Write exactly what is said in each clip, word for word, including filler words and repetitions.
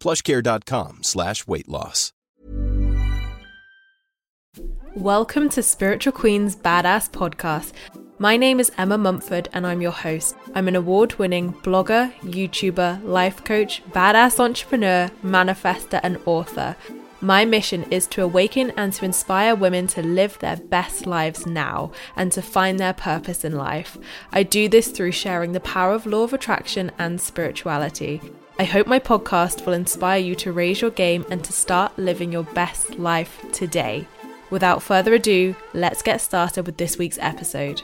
plushcare.com slash weight loss. Welcome to Spiritual Queen's Badass Podcast. My name is Emma Mumford and I'm your host. I'm an award-winning blogger, YouTuber, life coach, badass entrepreneur, manifestor and author. My mission is to awaken and to inspire women to live their best lives now and to find their purpose in life. I do this through sharing the power of law of attraction and spirituality. I hope my podcast will inspire you to raise your game and to start living your best life today. Without further ado, let's get started with this week's episode.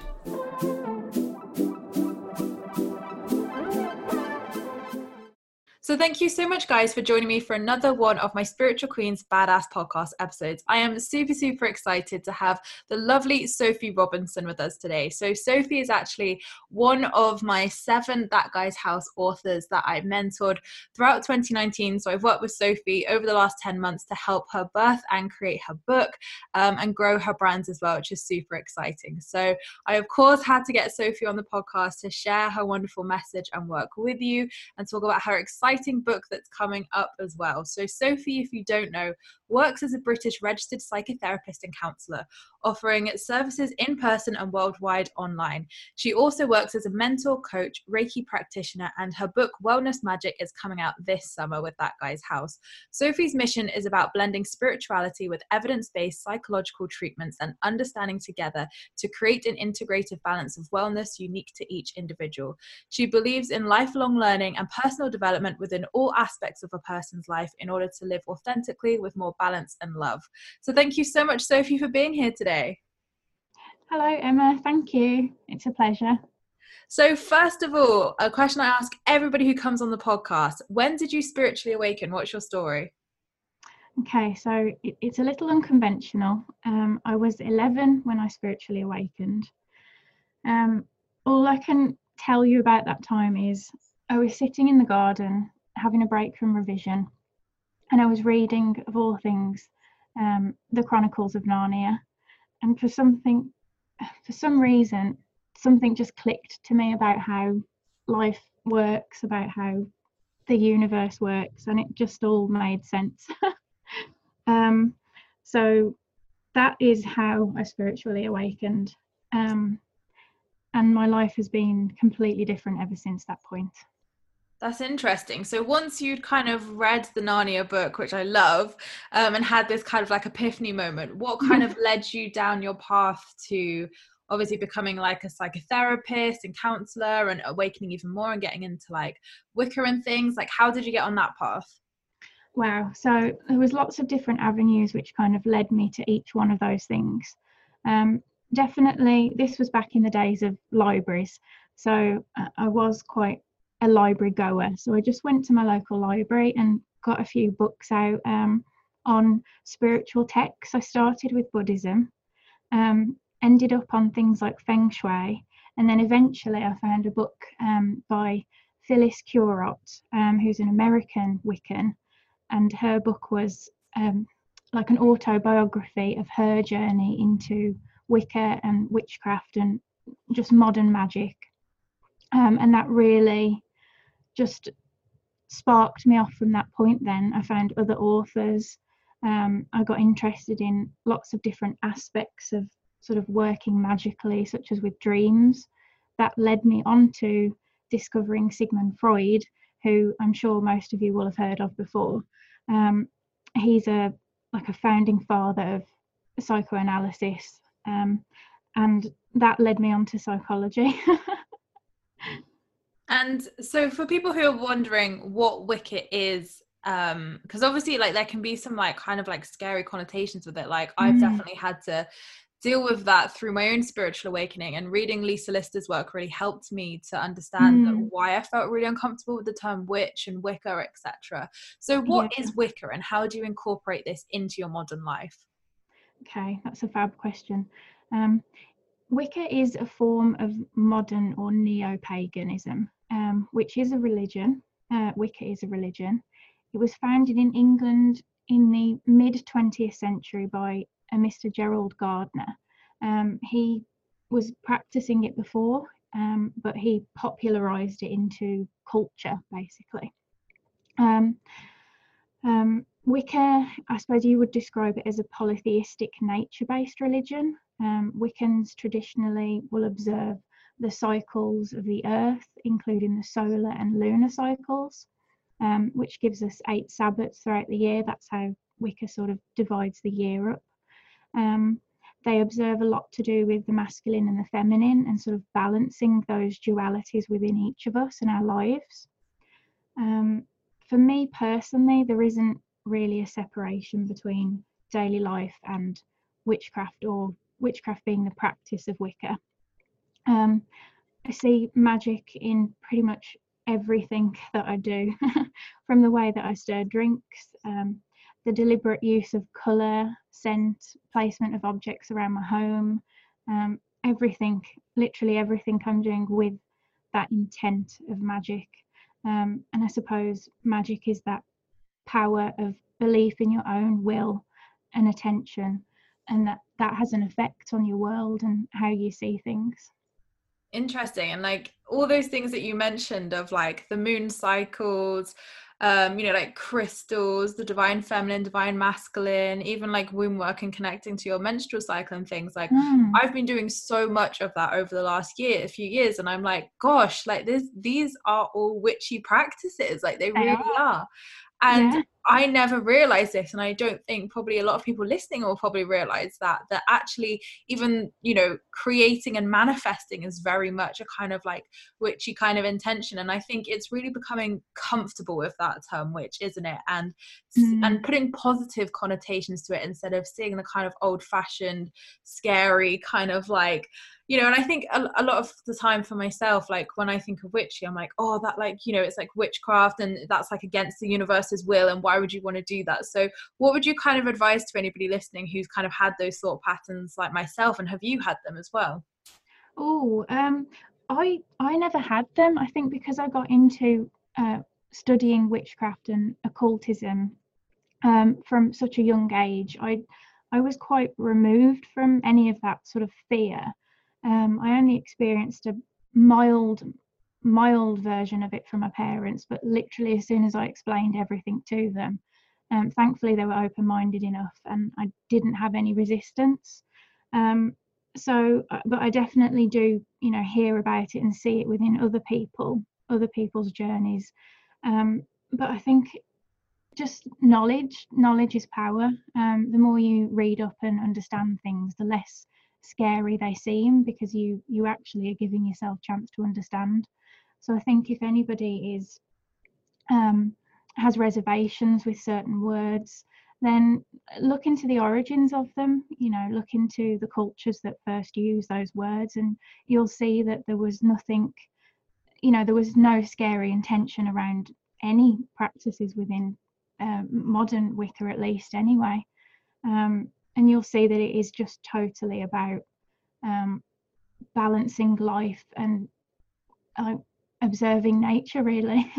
So thank you so much, guys, for joining me for another one of my Spiritual Queen's Badass Podcast episodes. I am super, super excited to have the lovely Sophie Robinson with us today. So Sophie is actually one of my seven That Guy's House authors that I mentored throughout twenty nineteen. So I've worked with Sophie over the last ten months to help her birth and create her book um, and grow her brands as well, which is super exciting. So I, of course, had to get Sophie on the podcast to share her wonderful message and work with you and talk about her exciting book that's coming up as well. So Sophie, if you don't know, works as a British registered psychotherapist and counsellor, offering services in person and worldwide online. She also works as a mentor, coach, Reiki practitioner, and her book Wellness Magic is coming out this summer with That Guy's House. Sophie's mission is about blending spirituality with evidence-based psychological treatments and understanding together to create an integrative balance of wellness unique to each individual. She believes in lifelong learning and personal development within all aspects of a person's life in order to live authentically with more balance and love. So thank you so much, Sophie, for being here today. Hello, Emma. Thank you. It's a pleasure. So first of all, a question I ask everybody who comes on the podcast: when did you spiritually awaken? What's your story? Okay, so it, it's a little unconventional. Um, I was eleven when I spiritually awakened. Um, all I can tell you about that time is I was sitting in the garden having a break from revision, and I was reading, of all things, um, the Chronicles of Narnia. And for something, for some reason, something just clicked to me about how life works, about how the universe works, and it just all made sense. um, so that is how I spiritually awakened. Um, and my life has been completely different ever since that point. That's interesting. So once you'd kind of read the Narnia book, which I love, um, and had this kind of like epiphany moment, what kind of led you down your path to obviously becoming like a psychotherapist and counsellor and awakening even more and getting into like Wicca and things? Like, how did you get on that path? Wow. So there was lots of different avenues which kind of led me to each one of those things. Um, definitely, this was back in the days of libraries. So I was quite a library goer, so I just went to my local library and got a few books out um, on spiritual texts. I started with Buddhism, um, ended up on things like Feng Shui, and then eventually I found a book um, by Phyllis Curott, um, who's an American Wiccan, and her book was um, like an autobiography of her journey into Wicca and witchcraft and just modern magic, um, and that really just sparked me off from that point. Then I found other authors. Um, I got interested in lots of different aspects of sort of working magically, such as with dreams. That led me on to discovering Sigmund Freud, who I'm sure most of you will have heard of before. Um, he's a like a founding father of psychoanalysis, um, and that led me on to psychology. And so for people who are wondering what Wicca is, um, because obviously like there can be some like kind of like scary connotations with it. Like I've mm. definitely had to deal with that through my own spiritual awakening, and reading Lisa Lister's work really helped me to understand mm. why I felt really uncomfortable with the term witch and Wicca, et cetera. So what yeah. is Wicca, and how do you incorporate this into your modern life? Okay, that's a fab question. Um, Wicca is a form of modern or neo-paganism, um, which is a religion. Uh, Wicca is a religion. It was founded in England in the mid-twentieth century by a Mister Gerald Gardner. Um, he was practicing it before, um, but he popularised it into culture, basically. Um, um, Wicca, I suppose you would describe it as a polytheistic, nature-based religion. Um, Wiccans traditionally will observe the cycles of the earth, including the solar and lunar cycles, um, which gives us eight Sabbats throughout the year. That's how Wicca sort of divides the year up. Um, they observe a lot to do with the masculine and the feminine, and sort of balancing those dualities within each of us and our lives. Um, for me personally, there isn't really a separation between daily life and witchcraft, or witchcraft being the practice of Wicca. Um, I see magic in pretty much everything that I do, from the way that I stir drinks, um, the deliberate use of colour, scent, placement of objects around my home, um, everything, literally everything I'm doing with that intent of magic. Um, and I suppose magic is that power of belief in your own will and attention, and that that has an effect on your world and how you see things. Interesting. And like all those things that you mentioned of like the moon cycles, um, you know, like crystals, the divine feminine, divine masculine, even like womb work and connecting to your menstrual cycle and things like mm. I've been doing so much of that over the last year, a few years. And I'm like, gosh, like this, these are all witchy practices. Like they, they really are. are. And yeah. I never realized this, and I don't think probably a lot of people listening will probably realize that, that actually even, you know, creating and manifesting is very much a kind of like witchy kind of intention. And I think it's really becoming comfortable with that term witch, isn't it? And mm. and putting positive connotations to it instead of seeing the kind of old fashioned, scary kind of like, you know. And I think a, a lot of the time for myself, like when I think of witchy, I'm like, oh, that like, you know, it's like witchcraft and that's like against the universe's will, and why would you want to do that? So what would you kind of advise to anybody listening who's kind of had those thought patterns like myself, and have you had them as well? Oh, um, I, I never had them. I think because I got into uh, studying witchcraft and occultism um, from such a young age, I, I was quite removed from any of that sort of fear. Um, I only experienced a mild, mild version of it from my parents, but literally as soon as I explained everything to them, um, thankfully they were open-minded enough and I didn't have any resistance. Um, so, but I definitely do, you know, hear about it and see it within other people, other people's journeys. Um, but I think just knowledge, knowledge is power. Um, the more you read up and understand things, the less scary they seem, because you you actually are giving yourself a chance to understand. So I think if anybody is um has reservations with certain words, then look into the origins of them, you know, look into the cultures that first used those words, and you'll see that there was nothing, you know, there was no scary intention around any practices within uh, modern Wicca, at least anyway. um And you'll see that it is just totally about um, balancing life and uh, observing nature, really.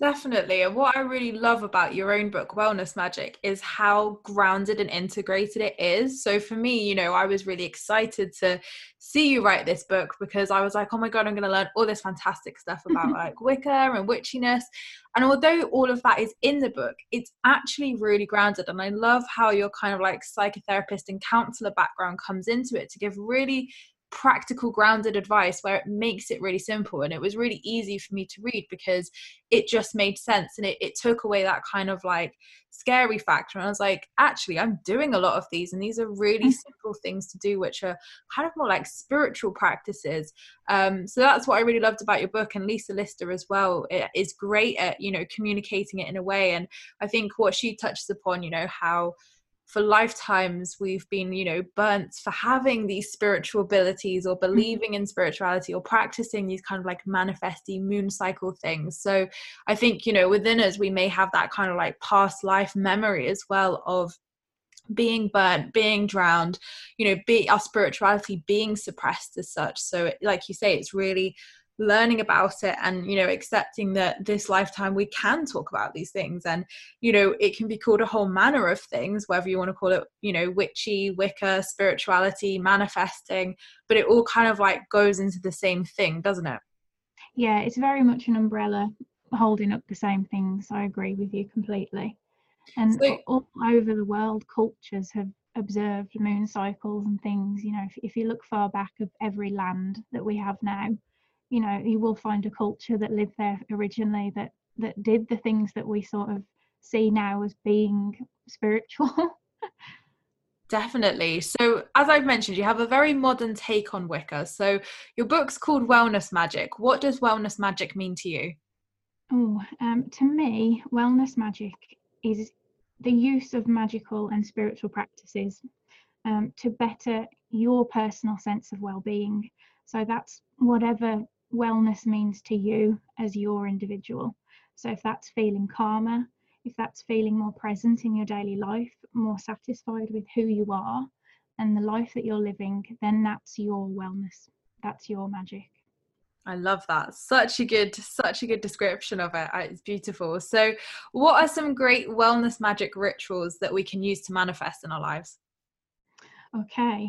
Definitely. And what I really love about your own book, Wellness Magic, is how grounded and integrated it is. So for me, you know, I was really excited to see you write this book, because I was like, oh my God, I'm going to learn all this fantastic stuff about like Wicca and witchiness. And although all of that is in the book, it's actually really grounded. And I love how your kind of like psychotherapist and counselor background comes into it to give really practical, grounded advice where it makes it really simple. And it was really easy for me to read because it just made sense, and it, it took away that kind of like scary factor. And I was like, actually, I'm doing a lot of these, and these are really simple things to do, which are kind of more like spiritual practices. Um, so that's what I really loved about your book. And Lisa Lister as well is great at, you know, communicating it in a way. And I think what she touches upon, you know, how for lifetimes we've been, you know, burnt for having these spiritual abilities or believing in spirituality or practicing these kind of like manifesty moon cycle things. So I think, you know, within us, we may have that kind of like past life memory as well of being burnt, being drowned, you know, be our spirituality being suppressed as such. So it, like you say, it's really learning about it and, you know, accepting that this lifetime we can talk about these things. And, you know, it can be called a whole manner of things, whether you want to call it, you know, witchy, Wicca, spirituality, manifesting, but it all kind of like goes into the same thing, doesn't it? Yeah, it's very much an umbrella holding up the same things. I agree with you completely. And so, all over the world, cultures have observed moon cycles and things. You know, if, if you look far back of every land that we have now, you know, you will find a culture that lived there originally that that did the things that we sort of see now as being spiritual. Definitely. So as I've mentioned, you have a very modern take on Wicca. So your book's called Wellness Magic. What does wellness magic mean to you? Oh, um, to me, wellness magic is the use of magical and spiritual practices um, to better your personal sense of well-being. So that's whatever wellness means to you as your individual. So if that's feeling calmer, if that's feeling more present in your daily life, more satisfied with who you are and the life that you're living, then that's your wellness. That's your magic. I love that. Such a good, such a good description of it. It's beautiful. So what are some great wellness magic rituals that we can use to manifest in our lives? Okay.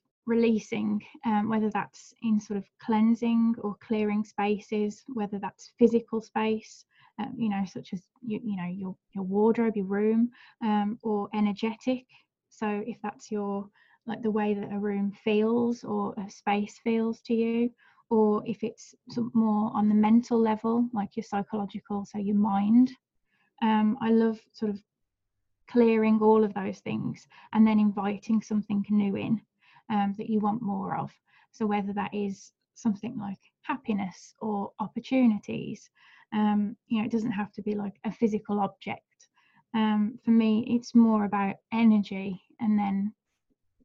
releasing, um, whether that's in sort of cleansing or clearing spaces, whether that's physical space, um, you know, such as, you, you know, your, your wardrobe, your room, um, or energetic. So if that's your... like the way that a room feels or a space feels to you, or if it's more on the mental level, like your psychological, so your mind. Um, I love sort of clearing all of those things and then inviting something new in um, that you want more of. So whether that is something like happiness or opportunities, um, you know, it doesn't have to be like a physical object. Um, for me, it's more about energy, and then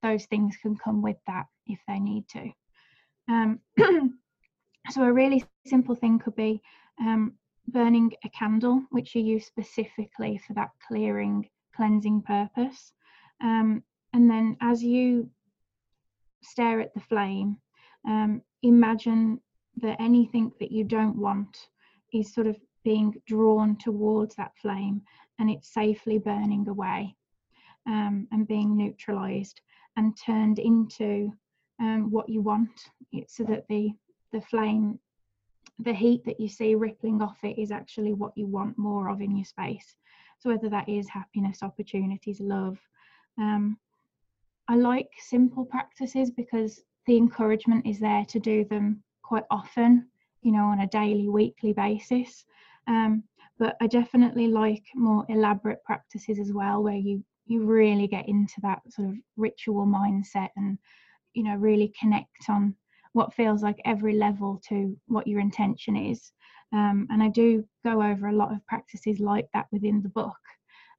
those things can come with that if they need to. Um, so a really simple thing could be um, burning a candle, which you use specifically for that clearing, cleansing purpose. Um, And then as you stare at the flame, um, imagine that anything that you don't want is sort of being drawn towards that flame, and it's safely burning away um, and being neutralized and turned into um, what you want, so that the the flame, the heat that you see rippling off it is actually what you want more of in your space. So whether that is happiness, opportunities, love. Um, I like simple practices because the encouragement is there to do them quite often, you know, on a daily, weekly basis. Um, but I definitely like more elaborate practices as well, where you, you really get into that sort of ritual mindset and, you know, really connect on what feels like every level to what your intention is. Um, and I do go over a lot of practices like that within the book,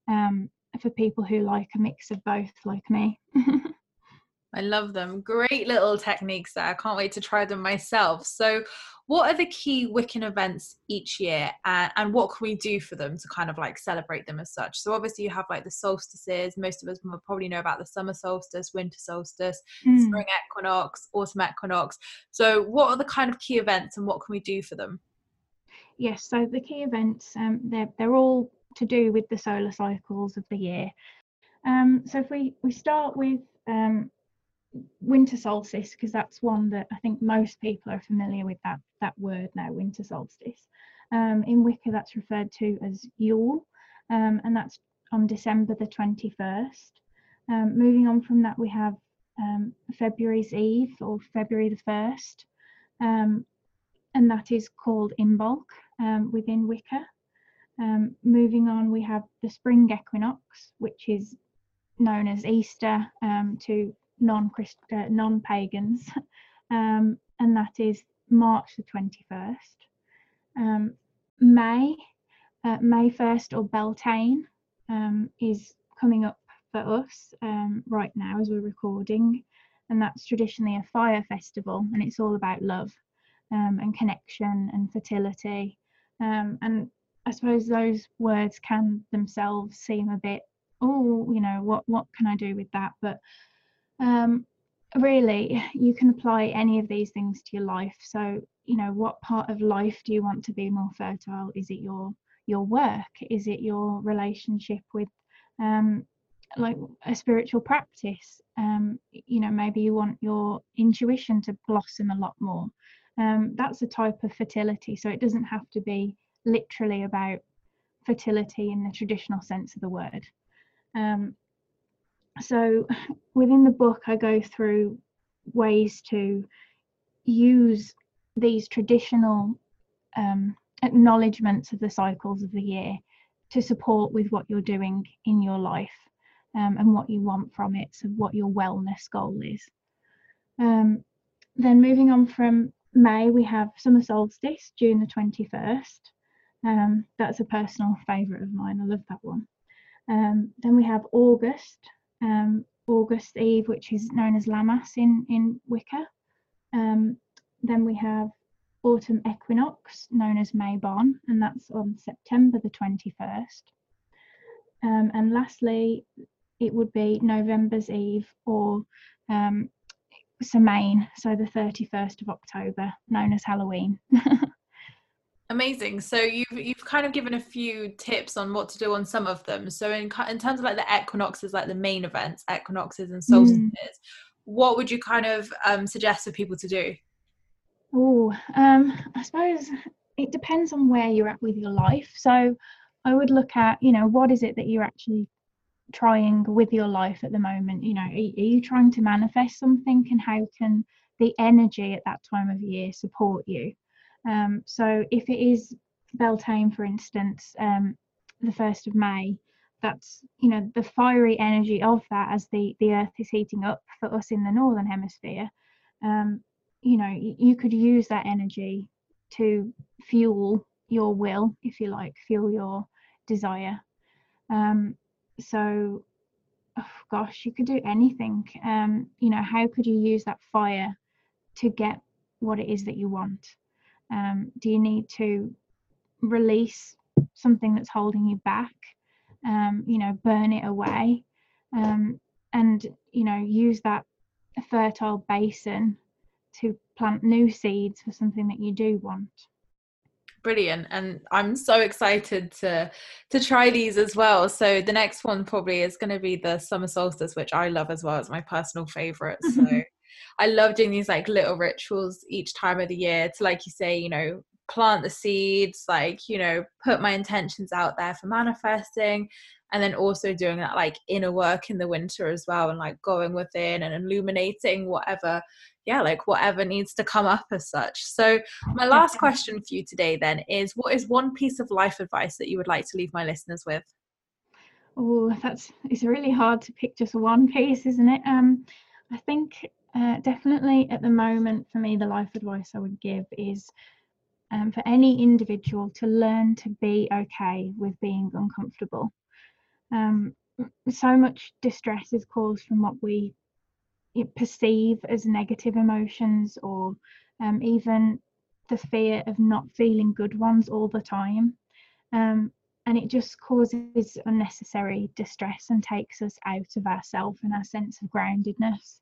um, for people who like a mix of both, like me. I love them. Great little techniques there. I can't wait to try them myself. So what are the key Wiccan events each year, and, and what can we do for them to kind of like celebrate them as such? So obviously you have like the solstices. Most of us will probably know about the summer solstice, winter solstice, mm. spring equinox, autumn equinox. So what are the kind of key events, and what can we do for them? Yes, so the key events, um, they're, they're all to do with the solar cycles of the year. Um, so if we, we start with... Um, winter solstice, because that's one that I think most people are familiar with, that that word now, winter solstice. Um, in Wicca that's referred to as Yule, um, and that's on December the twenty-first. Um, moving on from that, we have um, February's Eve, or February the first, um, and that is called Imbolc um, within Wicca. Um, moving on, we have the spring equinox, which is known as Easter um, to non-Christ, uh, non-pagans, um, and that is March the twenty-first. Um, May, uh, May first, or Beltane, um, is coming up for us um, right now as we're recording, and that's traditionally a fire festival, and it's all about love um, and connection and fertility. Um, and I suppose those words can themselves seem a bit, oh, you know, what what can I do with that? But um really you can apply any of these things to your life. So, you know, what part of life do you want to be more fertile? Is it your your work? Is it your relationship with um like a spiritual practice? Um you know, maybe you want your intuition to blossom a lot more. Um that's a type of fertility, so it doesn't have to be literally about fertility in the traditional sense of the word. um So within the book, I go through ways to use these traditional um, acknowledgements of the cycles of the year to support with what you're doing in your life um, and what you want from it, so what your wellness goal is. Um, then moving on from May, we have summer solstice, June the twenty-first. Um, that's a personal favourite of mine. I love that one. Um, then we have August. Um, August Eve, which is known as Lammas in, in Wicca. Um, then we have autumn equinox, known as MaBon, and that's on September the twenty-first. Um, and lastly, it would be November's Eve, or um, Samhain, so the thirty-first of October, known as Halloween. Amazing. So you've you've kind of given a few tips on what to do on some of them. So in in terms of like the equinoxes, like the main events, equinoxes and solstices, mm. what would you kind of um, suggest for people to do? Oh, um, I suppose it depends on where you're at with your life. So I would look at, you know, what is it that you're actually trying with your life at the moment? You know, are, are you trying to manifest something, and how can the energy at that time of year support you? Um, so if it is Beltane, for instance, um, the first of May, that's, you know, the fiery energy of that as the, the earth is heating up for us in the northern hemisphere. Um, you know, you, you could use that energy to fuel your will, if you like, fuel your desire. Um, so, oh gosh, you could do anything. Um, you know, how could you use that fire to get what it is that you want? Um, do you need to release something that's holding you back? Um, you know, burn it away. Um, and, you know, use that fertile basin to plant new seeds for something that you do want. Brilliant. And I'm so excited to to try these as well. So the next one probably is going to be the summer solstice, which I love as well. It's my personal favorite. So I love doing these like little rituals each time of the year to, like you say, you know, plant the seeds, like, you know, put my intentions out there for manifesting, and then also doing that like inner work in the winter as well, and like going within and illuminating whatever, yeah, like whatever needs to come up as such. So my last question for you today then is, what is one piece of life advice that you would like to leave my listeners with? Oh, that's, it's really hard to pick just one piece, isn't it? Um, I think uh, definitely at the moment for me, the life advice I would give is um, for any individual to learn to be okay with being uncomfortable. Um, so much distress is caused from what we perceive as negative emotions, or um, even the fear of not feeling good ones all the time, um, and it just causes unnecessary distress and takes us out of ourselves and our sense of groundedness.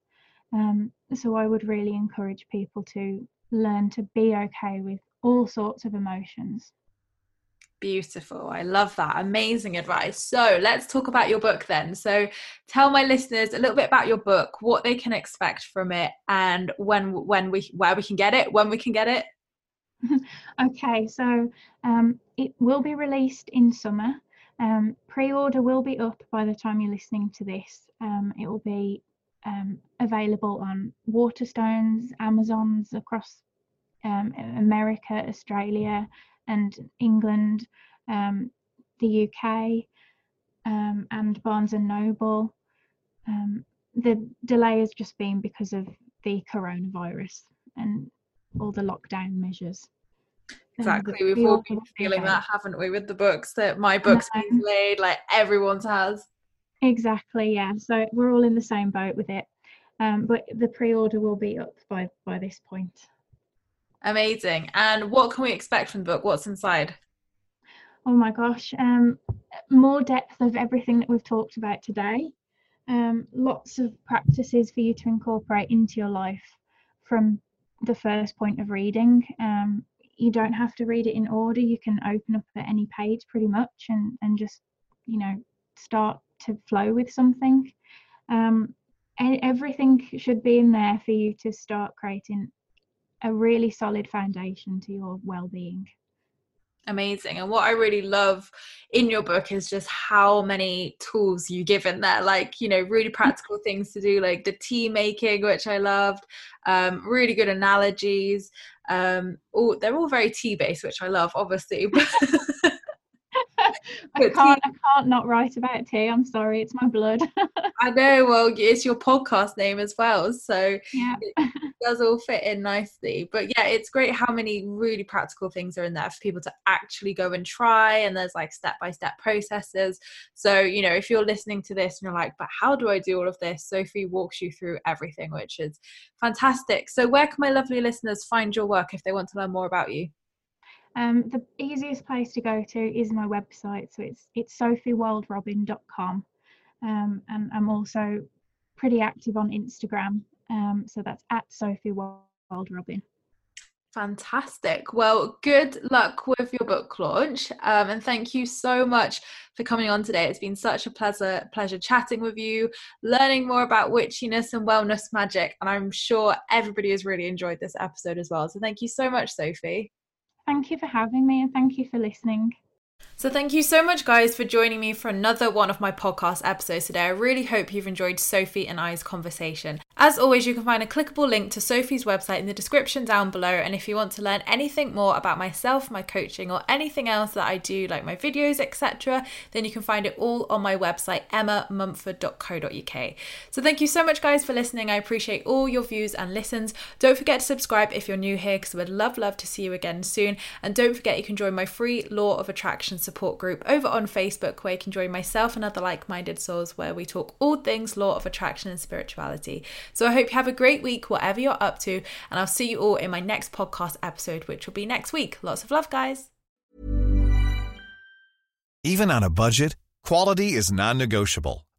Um, so I would really encourage people to learn to be okay with all sorts of emotions. Beautiful. I love that. Amazing advice. So let's talk about your book then. So tell my listeners a little bit about your book, what they can expect from it, and when when we where we can get it, when we can get it. Okay, so um, it will be released in summer. Um, pre-order will be up by the time you're listening to this. Um, it will be um, available on Waterstones, Amazons across um, America, Australia, and England, um, the U K, um, and Barnes and Noble. Um, the delay has just been because of the coronavirus and all the lockdown measures. Exactly, um, we've all been feeling that, haven't we, with the books, that my book's no. been delayed, like everyone's has. Exactly, yeah, so we're all in the same boat with it. Um, but the pre-order will be up by, by this point. Amazing. And what can we expect from the book? What's inside? Oh my gosh, um, more depth of everything that we've talked about today. Um, lots of practices for you to incorporate into your life from the first point of reading. Um, you don't have to read it in order. You can open up at any page pretty much and, and just, you know, start to flow with something. Um, and everything should be in there for you to start creating a really solid foundation to your well-being. Amazing. And what I really love in your book is just how many tools you give in there, like, you know, really practical things to do, like the tea making, which I loved, um really good analogies, um all, they're all very tea based, which I love, obviously. I can't, I can't not write about tea. I'm sorry, it's my blood. I know. Well, it's your podcast name as well, so yeah. It does all fit in nicely. But yeah, it's great how many really practical things are in there for people to actually go and try. And there's like step-by-step processes. So, you know, if you're listening to this and you're like, but how do I do all of this? Sophie walks you through everything, which is fantastic. So where can my lovely listeners find your work if they want to learn more about you? Um, the easiest place to go to is my website, so it's it's sophie wild robin dot com, um, and I'm also pretty active on Instagram, um, so that's at sophie wild robin. Fantastic. Well, good luck with your book launch, um, and thank you so much for coming on today. It's been such a pleasure pleasure chatting with you, learning more about witchiness and wellness magic, and I'm sure everybody has really enjoyed this episode as well. So thank you so much, Sophie. Thank you for having me, and thank you for listening. So thank you so much, guys, for joining me for another one of my podcast episodes today. I really hope you've enjoyed Sophie and I's conversation. As always, you can find a clickable link to Sophie's website in the description down below. And if you want to learn anything more about myself, my coaching, or anything else that I do, like my videos, et cetera, then you can find it all on my website, emma mumford dot co dot uk. So thank you so much, guys, for listening. I appreciate all your views and listens. Don't forget to subscribe if you're new here, because I would love, love to see you again soon. And don't forget you can join my free Law of Attraction support group over on Facebook, where you can join myself and other like-minded souls, where we talk all things Law of Attraction and spirituality. So I hope you have a great week, whatever you're up to, and I'll see you all in my next podcast episode, which will be next week. Lots of love, guys. Even on a budget, quality is non-negotiable.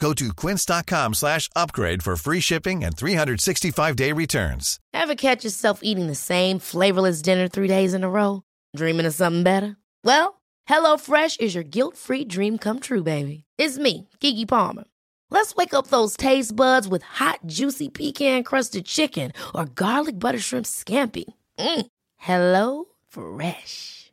Go to quince.com slash upgrade for free shipping and three sixty-five day returns. Ever catch yourself eating the same flavorless dinner three days in a row? Dreaming of something better? Well, HelloFresh is your guilt-free dream come true, baby. It's me, Keke Palmer. Let's wake up those taste buds with hot, juicy pecan-crusted chicken or garlic butter shrimp scampi. Mm. Hello Fresh.